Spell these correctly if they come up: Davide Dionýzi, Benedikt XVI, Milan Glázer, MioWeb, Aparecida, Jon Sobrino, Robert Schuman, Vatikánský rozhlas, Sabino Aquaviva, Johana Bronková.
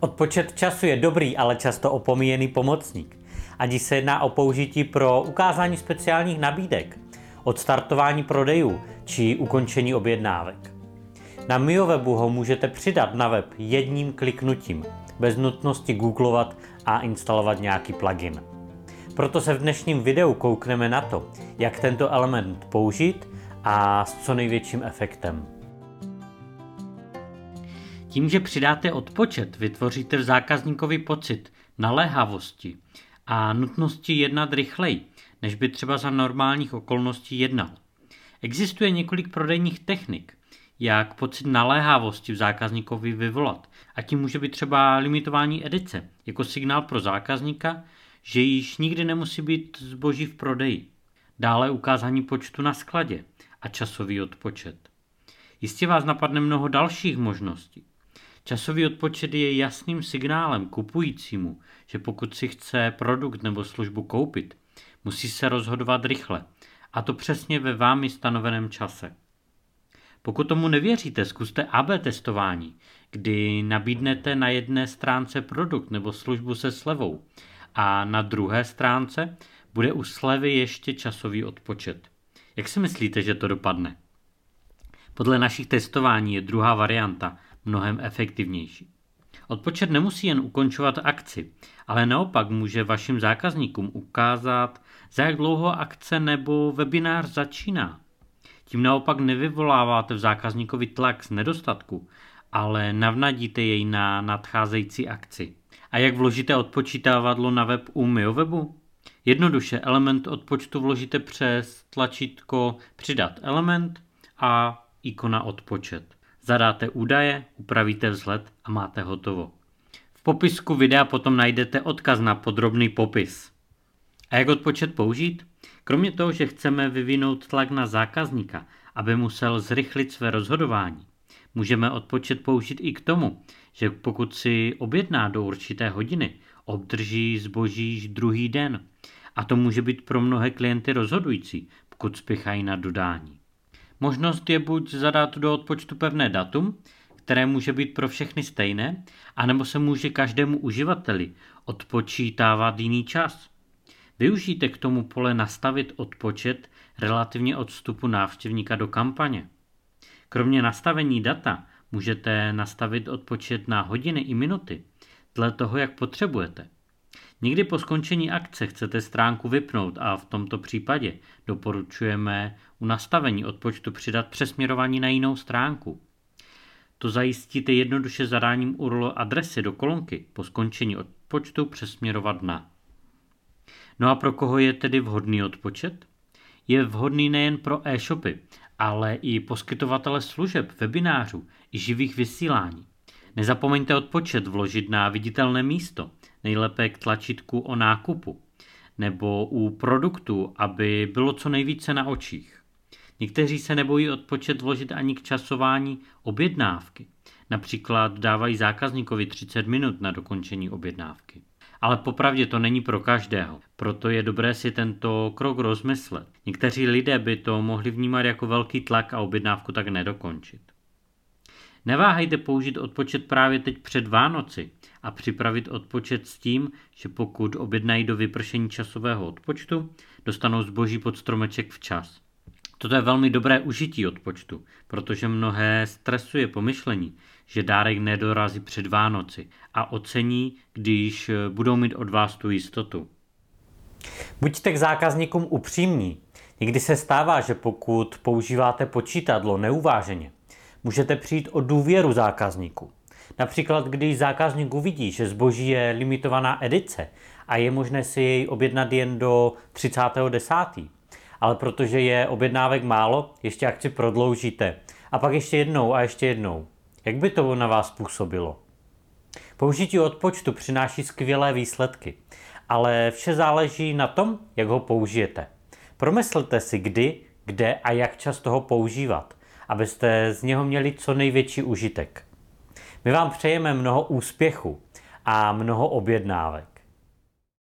Odpočet času je dobrý, ale často opomíjený pomocník. Ať se jedná o použití pro ukázání speciálních nabídek, odstartování prodejů či ukončení objednávek. Na MioWebu ho můžete přidat na web jedním kliknutím, bez nutnosti googlovat a instalovat nějaký plugin. Proto se v dnešním videu koukneme na to, jak tento element použít a s co největším efektem. Tím, že přidáte odpočet, vytvoříte v zákazníkovi pocit naléhavosti a nutnosti jednat rychleji, než by třeba za normálních okolností jednal. Existuje několik prodejních technik, jak pocit naléhavosti v zákazníkovi vyvolat, a tím může být třeba limitování edice jako signál pro zákazníka, že již nikdy nemusí být zboží v prodeji. Dále ukázání počtu na skladě a časový odpočet. Jistě vás napadne mnoho dalších možností. Časový odpočet je jasným signálem kupujícímu, že pokud si chce produkt nebo službu koupit, musí se rozhodovat rychle, a to přesně ve vámi stanoveném čase. Pokud tomu nevěříte, zkuste AB testování, kdy nabídnete na jedné stránce produkt nebo službu se slevou a na druhé stránce bude u slevy ještě časový odpočet. Jak si myslíte, že to dopadne? Podle našich testování je druhá varianta mnohem efektivnější. Odpočet nemusí jen ukončovat akci, ale naopak může vašim zákazníkům ukázat, za jak dlouho akce nebo webinář začíná. Tím naopak nevyvoláváte v zákazníkovi tlak z nedostatku, ale navnadíte jej na nadcházející akci. A jak vložíte odpočítávadlo na web u MioWebu? Jednoduše element odpočtu vložíte přes tlačítko Přidat element a ikona Odpočet. Zadáte údaje, upravíte vzhled a máte hotovo. V popisku videa potom najdete odkaz na podrobný popis. A jak odpočet použít? Kromě toho, že chceme vyvinout tlak na zákazníka, aby musel zrychlit své rozhodování, můžeme odpočet použít i k tomu, že pokud si objedná do určité hodiny, obdrží zboží již druhý den. A to může být pro mnohé klienty rozhodující, pokud spěchají na dodání. Možnost je buď zadat do odpočtu pevné datum, které může být pro všechny stejné, anebo se může každému uživateli odpočítávat jiný čas. Využijte k tomu pole Nastavit odpočet relativně od vstupu návštěvníka do kampaně. Kromě nastavení data můžete nastavit odpočet na hodiny i minuty, dle toho, jak potřebujete. Někdy po skončení akce chcete stránku vypnout a v tomto případě doporučujeme u nastavení odpočtu přidat přesměrování na jinou stránku. To zajistíte jednoduše zadáním URL adresy do kolonky po skončení odpočtu přesměrovat na. No a pro koho je tedy vhodný odpočet? Je vhodný nejen pro e-shopy, ale i poskytovatele služeb, webinářů i živých vysílání. Nezapomeňte odpočet vložit na viditelné místo, nejlépe k tlačítku o nákupu, nebo u produktu, aby bylo co nejvíce na očích. Někteří se nebojí odpočet vložit ani k časování objednávky. Například dávají zákazníkovi 30 minut na dokončení objednávky. Ale popravdě to není pro každého, proto je dobré si tento krok rozmyslet. Někteří lidé by to mohli vnímat jako velký tlak a objednávku tak nedokončit. Neváhejte použít odpočet právě teď před Vánoci a připravit odpočet s tím, že pokud objednají do vypršení časového odpočtu, dostanou zboží pod stromeček včas. Toto je velmi dobré užití odpočtu, protože mnohé stresuje pomyšlení, že dárek nedorazí před Vánoci, a ocení, když budou mít od vás tu jistotu. Buďte k zákazníkům upřímní. Někdy se stává, že pokud používáte počítadlo neuváženě, můžete přijít o důvěru zákazníků. Například, když zákazník uvidí, že zboží je limitovaná edice a je možné si jej objednat jen do 30.10., ale protože je objednávek málo, ještě akci prodloužíte. A pak ještě jednou a ještě jednou. Jak by to na vás působilo? Použití odpočtu přináší skvělé výsledky, ale vše záleží na tom, jak ho použijete. Promyslete si kdy, kde a jak často ho používat, abyste z něho měli co největší užitek. My vám přejeme mnoho úspěchu a mnoho objednávek.